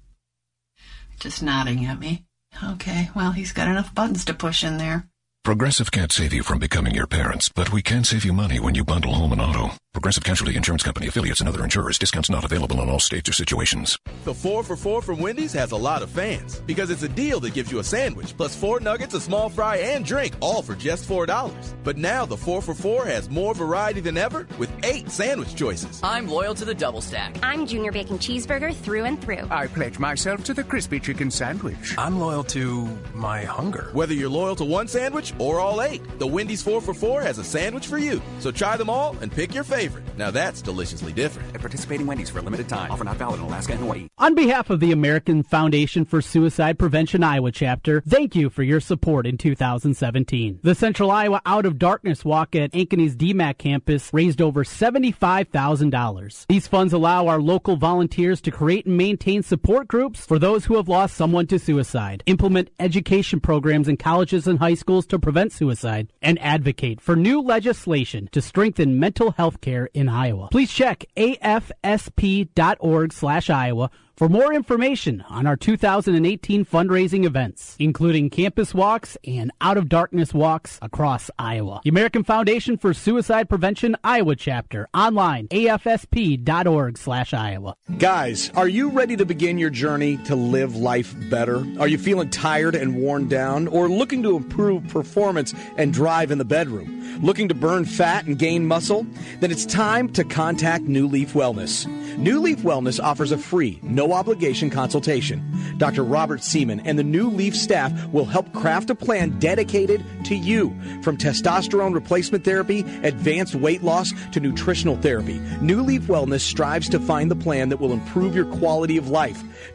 Just nodding at me. Okay, well, he's got enough buttons to push in there. Progressive can't save you from becoming your parents, but we can save you money when you bundle home and auto. Progressive Casualty Insurance Company, affiliates, and other insurers. Discounts not available in all states or situations. The 4 for 4 from Wendy's has a lot of fans because it's a deal that gives you a sandwich plus 4 nuggets, a small fry, and drink, all for just $4. But now the 4 for 4 has more variety than ever with 8 sandwich choices. I'm loyal to the double stack. I'm Junior Bacon Cheeseburger through and through. I pledge myself to the crispy chicken sandwich. I'm loyal to my hunger. Whether you're loyal to one sandwich or all 8, the Wendy's 4 for 4 has a sandwich for you. So try them all and pick your favorite. Now that's deliciously different. At participating Wendy's for a limited time. Offer not valid in Alaska and Hawaii. On behalf of the American Foundation for Suicide Prevention Iowa Chapter, thank you for your support in 2017. The Central Iowa Out of Darkness Walk at Ankeny's DMAC campus raised over $75,000. These funds allow our local volunteers to create and maintain support groups for those who have lost someone to suicide, implement education programs in colleges and high schools to prevent suicide, and advocate for new legislation to strengthen mental health care in Iowa. Please check afsp.org/Iowa for more information on our 2018 fundraising events, including campus walks and out-of-darkness walks across Iowa. The American Foundation for Suicide Prevention Iowa Chapter, online, afsp.org/Iowa. Guys, are you ready to begin your journey to live life better? Are you feeling tired and worn down, or looking to improve performance and drive in the bedroom? Looking to burn fat and gain muscle? Then it's time to contact New Leaf Wellness. New Leaf Wellness offers a free, no-obligation consultation. Dr. Robert Seaman and the New Leaf staff will help craft a plan dedicated to you. From testosterone replacement therapy, advanced weight loss, to nutritional therapy, New Leaf Wellness strives to find the plan that will improve your quality of life.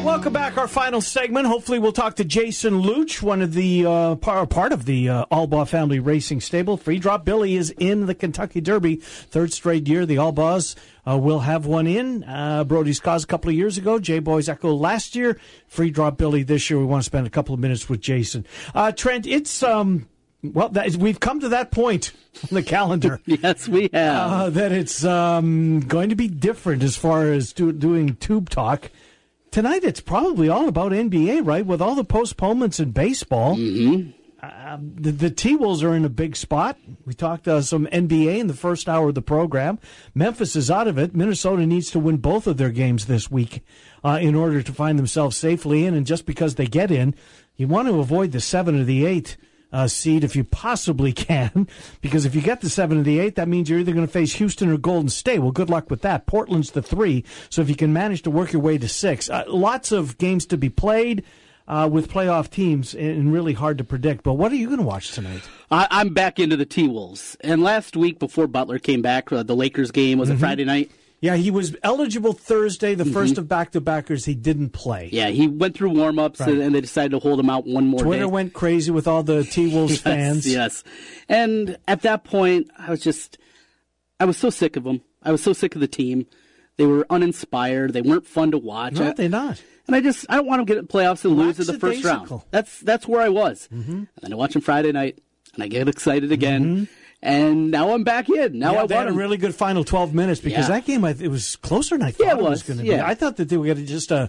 Welcome back, our final segment. Hopefully we'll talk to Jason Luch, one of the part of the Albaugh Family Racing Stable. Free Drop Billy is in the Kentucky Derby. Third straight year, the Albaughs will have one in. Brody's Cause a couple of years ago, J-Boys Echo last year, Free Drop Billy this year. We want to spend a couple of minutes with Jason. Trent, it's... well, we've come to that point on the calendar. Yes, we have. That it's going to be different as far as doing Tube Talk. Tonight, it's probably all about NBA, right? With all the postponements in baseball, the T-Wolves are in a big spot. We talked some NBA in the first hour of the program. Memphis is out of it. Minnesota needs to win both of their games this week in order to find themselves safely in. And just because they get in, you want to avoid the 7 or the 8 seed if you possibly can, because if you get the 7 or the 8, that means you're either going to face Houston or Golden State. Well, good luck with that. Portland's the 3, so if you can manage to work your way to 6, lots of games to be played. with playoff teams and really hard to predict. But what are you going to watch tonight? I'm back into the T-Wolves. And last week before Butler came back, the Lakers game, was it Friday night? Yeah, he was eligible Thursday, the first of back-to-backers he didn't play. Yeah, he went through warm-ups, and they decided to hold him out one more day. Twitter went crazy with all the T-Wolves fans. Yes, and at that point, I was so sick of them. I was so sick of the team. They were uninspired. They weren't fun to watch. No, they're not. And I don't want them to get in the playoffs and lose in the first round. That's where I was. Mm-hmm. And then I watch them Friday night, and I get excited again. Mm-hmm. And now I'm back in. Now I want a really good final 12 minutes because that game it was closer than I thought it was going to be. I thought that they were going to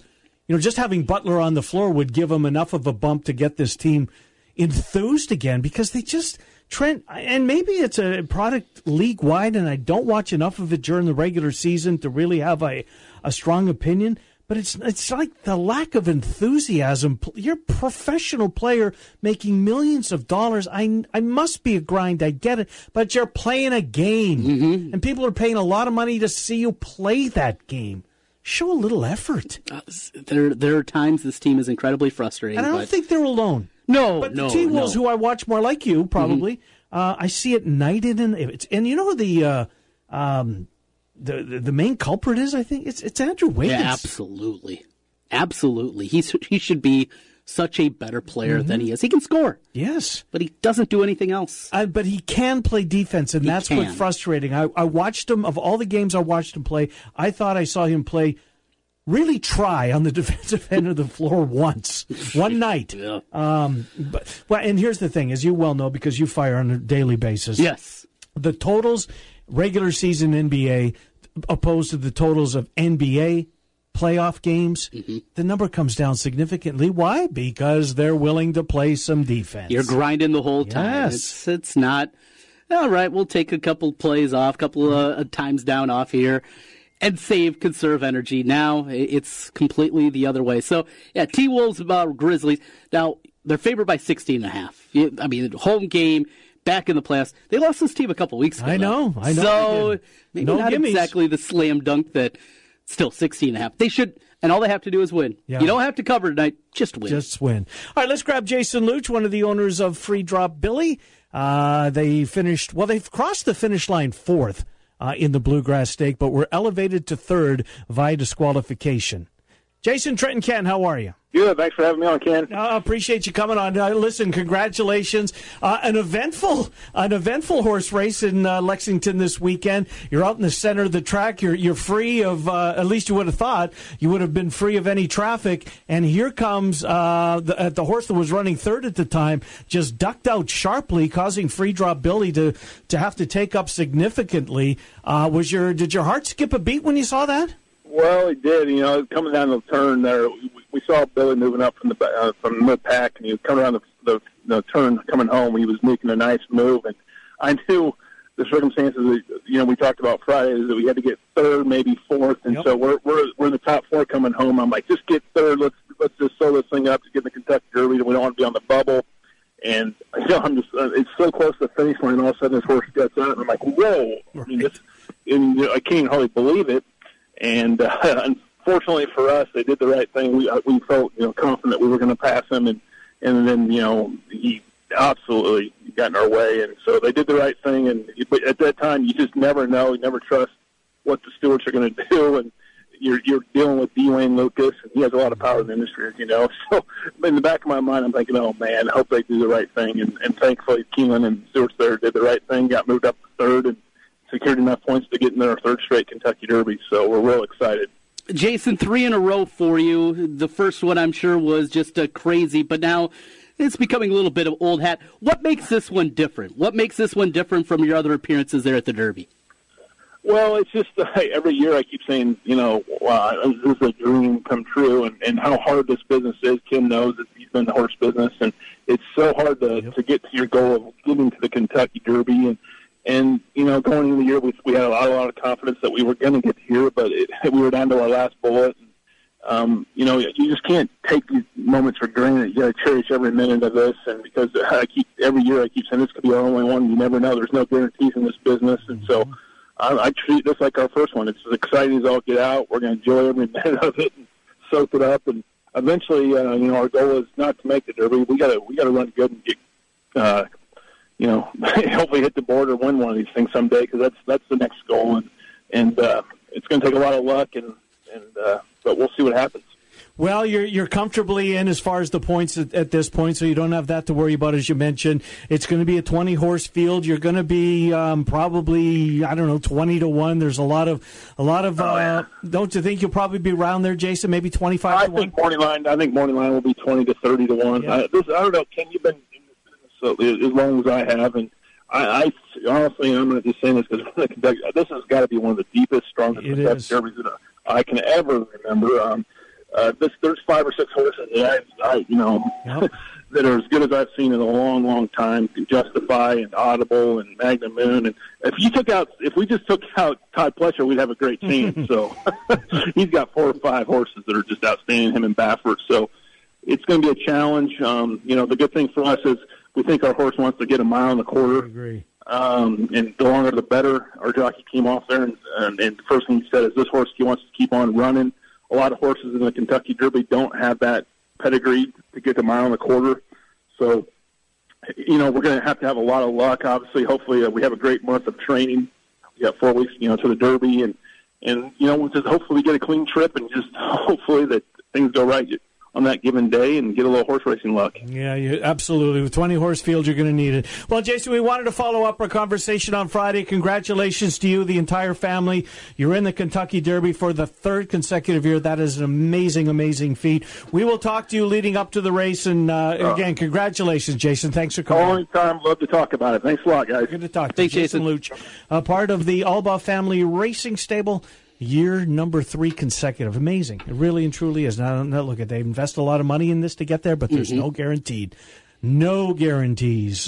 just having Butler on the floor would give them enough of a bump to get this team enthused again because they just Trent and maybe it's a product league wide and I don't watch enough of it during the regular season to really have a strong opinion. But it's like the lack of enthusiasm. You're a professional player making millions of dollars. I must be a grind. I get it. But you're playing a game. Mm-hmm. And people are paying a lot of money to see you play that game. Show a little effort. There are times this team is incredibly frustrating. And I don't think they're alone. No, but the T-Wolves, who I watch more like you, probably, I see it night in and... And you know the... The main culprit is, I think, it's Andrew Wiggins. Yeah, absolutely. He should be such a better player than he is. He can score. Yes. But he doesn't do anything else. But he can play defense, and that's what's frustrating. I watched him, of all the games I watched him play, I thought I saw him play really try on the defensive end of the floor once, one night. Yeah. And here's the thing, as you well know, because you fire on a daily basis. Yes. The totals, regular season NBA, opposed to the totals of NBA playoff games, the number comes down significantly. Why? Because they're willing to play some defense. You're grinding the whole time. Yes. It's not, all right, we'll take a couple plays off, a couple of times down off here, and conserve energy. Now it's completely the other way. So, yeah, T-Wolves about Grizzlies. Now, they're favored by 16.5. I mean, home game. Back in the playoffs. They lost this team a couple weeks ago. I know. So maybe not exactly the slam dunk that still 16.5. They should, and all they have to do is win. Yeah. You don't have to cover tonight. Just win. All right, let's grab Jason Luch, one of the owners of Free Drop Billy. They've crossed the finish line fourth in the Bluegrass Stake, but were elevated to third via disqualification. Jason, Trent, and Ken, how are you? Good. Thanks for having me on, Ken. I appreciate you coming on. Listen, congratulations. An eventful horse race in Lexington this weekend. You're out in the center of the track. You're free of, at least you would have thought, you would have been free of any traffic. And here comes the horse that was running third at the time, just ducked out sharply, causing Free Drop Billy to have to take up significantly. Did your heart skip a beat when you saw that? Well, it did. You know, coming down the turn there, we saw Billy moving up from the mid-pack, and he was coming around the turn coming home. He was making a nice move, and I knew the circumstances. You know, we talked about Friday is that we had to get third, maybe fourth, and so we're in the top four coming home. I'm like, just get third. Let's just sew this thing up to get in the Kentucky Derby. We don't want to be on the bubble. And you know, I'm just it's so close to the finish line, and all of a sudden this horse gets out, and I'm like, whoa! Right. And I can't hardly believe it. And unfortunately for us, they did the right thing. We felt confident we were going to pass him, and then he absolutely got in our way. And so they did the right thing. But at that time, you just never know. You never trust what the stewards are going to do. And you're dealing with Dwayne Lucas, and he has a lot of power in the industry, as you know. So in the back of my mind, I'm thinking, oh man, I hope they do the right thing. And thankfully, Keelan and Stewart's there did the right thing, got moved up to third, and secured enough points to get in their third straight Kentucky Derby, so we're real excited. Jason, 3 in a row for you. The first one, I'm sure, was just crazy, but now it's becoming a little bit of old hat. What makes this one different? What makes this one different from your other appearances there at the Derby? Well, it's just every year I keep saying, wow, this is a dream come true, and how hard this business is. Kim knows that he's been in the horse business, and it's so hard to get to your goal of getting to the Kentucky Derby, and going into the year, we had a lot of confidence that we were going to get here, but we were down to our last bullet. And, you just can't take these moments for granted. You got to cherish every minute of this. And because every year I keep saying this could be our only one. You never know. There's no guarantees in this business. And so I treat this like our first one. It's as exciting as all get out. We're going to enjoy every minute of it and soak it up. And I eventually, you know, our goal is not to make the Derby. We got to run good and get, you know, hopefully hit the board or win one of these things someday, because that's the next goal, and it's going to take a lot of luck, and but we'll see what happens. Well, you're comfortably in as far as the points at this point, so you don't have that to worry about, as you mentioned. It's going to be a 20-horse field. You're going to be probably, I don't know, 20 to 1. There's a lot of. Don't you think you'll probably be around there, Jason? Maybe 25 to 1. I think morning line will be 20 to 30 to 1. Yeah. I don't know, Ken. You've been in this business as long as I have, and I honestly, I'm not just saying this because this has got to be one of the deepest, strongest derbies that I can ever remember. There's 5 or 6 horses that I that are as good as I've seen in a long, long time. Justify and Audible and Magnum Moon, and if we just took out Todd Pletcher, we'd have a great team. So he's got 4 or 5 horses that are just outstanding. Him and Baffert. So it's going to be a challenge. You know, the good thing for us is we think our horse wants to get a mile and a quarter. I agree. And the longer the better. Our jockey came off there, and the first thing he said is this horse wants to keep on running. A lot of horses in the Kentucky Derby don't have that pedigree to get the mile and a quarter. So, you know, we're going to have a lot of luck, obviously. Hopefully we have a great month of training. We got 4 weeks, you know, to the Derby. And you know, we'll just hopefully get a clean trip and just hopefully that things go right on that given day and get a little horse racing luck. Yeah, absolutely. With 20 horse field, you're going to need it. Well, Jason, we wanted to follow up our conversation on Friday. Congratulations to you, the entire family. You're in the Kentucky Derby for the 3rd consecutive year. That is an amazing, amazing feat. We will talk to you leading up to the race. And, again, congratulations, Jason. Thanks for calling. Only time. Love to talk about it. Thanks a lot, guys. Good to talk to you. Thanks, Jason Luch, a part of the Albaugh Family Racing Stable. Year number 3 consecutive. Amazing. It really and truly is. Now, look at, they invest a lot of money in this to get there, but there's no guarantees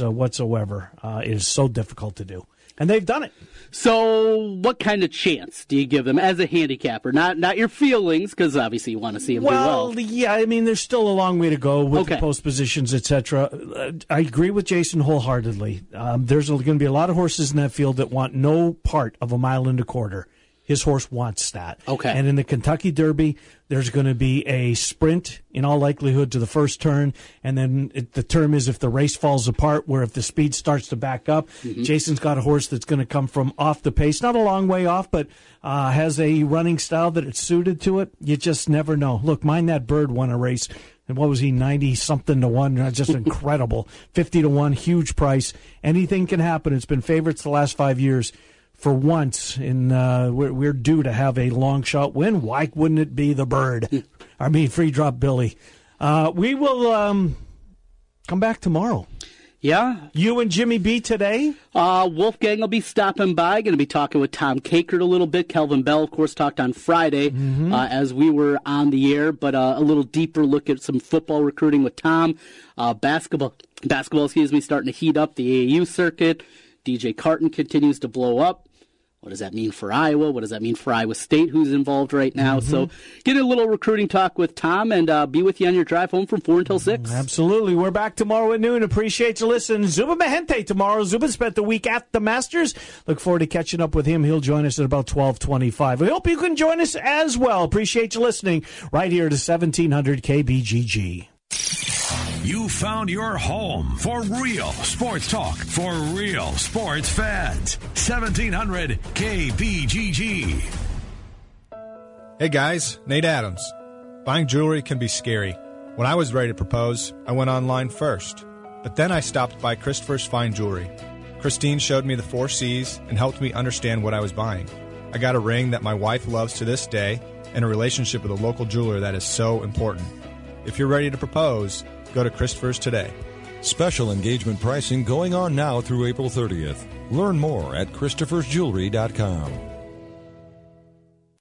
whatsoever. It is so difficult to do. And they've done it. So what kind of chance do you give them as a handicapper? Not your feelings, because obviously you want to see them do well. Yeah, I mean, there's still a long way to go with the post positions, et cetera. I agree with Jason wholeheartedly. There's going to be a lot of horses in that field that want no part of a mile and a quarter. His horse wants that. Okay. And in the Kentucky Derby, there's going to be a sprint, in all likelihood, to the first turn. And then the term is if the race falls apart, where if the speed starts to back up, Jason's got a horse that's going to come from off the pace. Not a long way off, but has a running style that it's suited to it. You just never know. Look, Mind That Bird won a race. And what was he, 90-something to 1? Just incredible. 50 to 1, huge price. Anything can happen. It's been favorites the last 5 years. For once, we're due to have a long shot win. Why wouldn't it be the Bird? I mean, Free Drop Billy. We will come back tomorrow. Yeah. You and Jimmy B today? Wolfgang will be stopping by. Going to be talking with Tom Cakert a little bit. Kelvin Bell, of course, talked on Friday as we were on the air. But a little deeper look at some football recruiting with Tom. Basketball, starting to heat up the AAU circuit. DJ Carton continues to blow up. What does that mean for Iowa? What does that mean for Iowa State, who's involved right now? So get a little recruiting talk with Tom and be with you on your drive home from 4 until 6. Absolutely. We're back tomorrow at noon. Appreciate you listening. Zubin Mahente tomorrow. Zubin spent the week at the Masters. Look forward to catching up with him. He'll join us at about 12:25. We hope you can join us as well. Appreciate you listening right here to 1700 KBGG. You found your home for real sports talk for real sports fans. 1700 KBGG. Hey guys, Nate Adams. Buying jewelry can be scary. When I was ready to propose, I went online first. But then I stopped by Christopher's Fine Jewelry. Christine showed me the 4 C's and helped me understand what I was buying. I got a ring that my wife loves to this day and a relationship with a local jeweler that is so important. If you're ready to propose, go to Christopher's today. Special engagement pricing going on now through April 30th. Learn more at Christopher'sJewelry.com.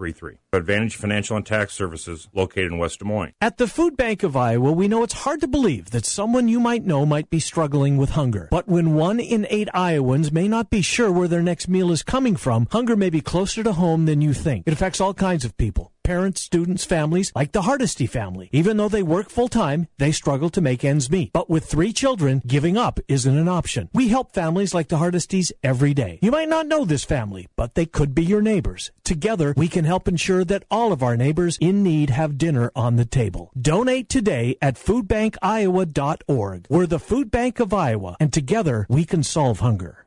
800-333-3333. Advantage Financial and Tax Services, located in West Des Moines. At the Food Bank of Iowa, we know it's hard to believe that someone you might know might be struggling with hunger. But when 1 in 8 Iowans may not be sure where their next meal is coming from, hunger may be closer to home than you think. It affects all kinds of people. Parents, students, families, like the Hardesty family. Even though they work full-time, they struggle to make ends meet. But with 3 children, giving up isn't an option. We help families like the Hardestys every day. You might not know this family, but they could be your neighbors. Together, we can help ensure that all of our neighbors in need have dinner on the table. Donate today at foodbankiowa.org. We're the Food Bank of Iowa, and together we can solve hunger.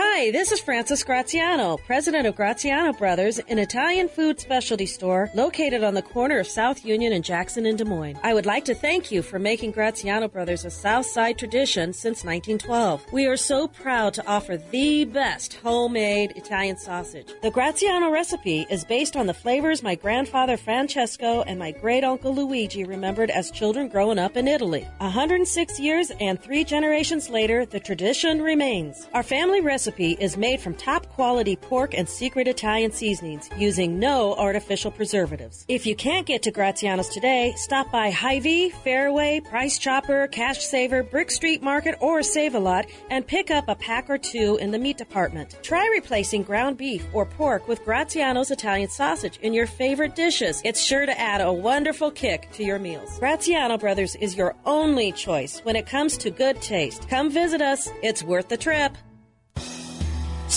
Hi, this is Frances Graziano, president of Graziano Brothers, an Italian food specialty store located on the corner of South Union and Jackson in Des Moines. I would like to thank you for making Graziano Brothers a South Side tradition since 1912. We are so proud to offer the best homemade Italian sausage. The Graziano recipe is based on the flavors my grandfather Francesco and my great-uncle Luigi remembered as children growing up in Italy. 106 years and 3 generations later, the tradition remains. Our family recipe is made from top-quality pork and secret Italian seasonings using no artificial preservatives. If you can't get to Graziano's today, stop by Hy-Vee, Fairway, Price Chopper, Cash Saver, Brick Street Market, or Save-A-Lot and pick up a pack or 2 in the meat department. Try replacing ground beef or pork with Graziano's Italian sausage in your favorite dishes. It's sure to add a wonderful kick to your meals. Graziano Brothers is your only choice when it comes to good taste. Come visit us. It's worth the trip.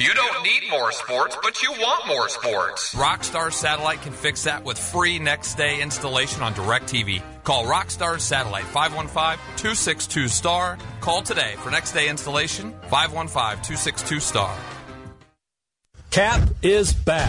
You don't need more sports, but you want more sports. Rockstar Satellite can fix that with free next-day installation on DirecTV. Call Rockstar Satellite, 515-262-STAR. Call today for next-day installation, 515-262-STAR. Cap is back.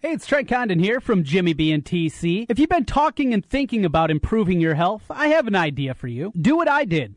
Hey, it's Trent Condon here from Jimmy B and TC. If you've been talking and thinking about improving your health, I have an idea for you. Do what I did.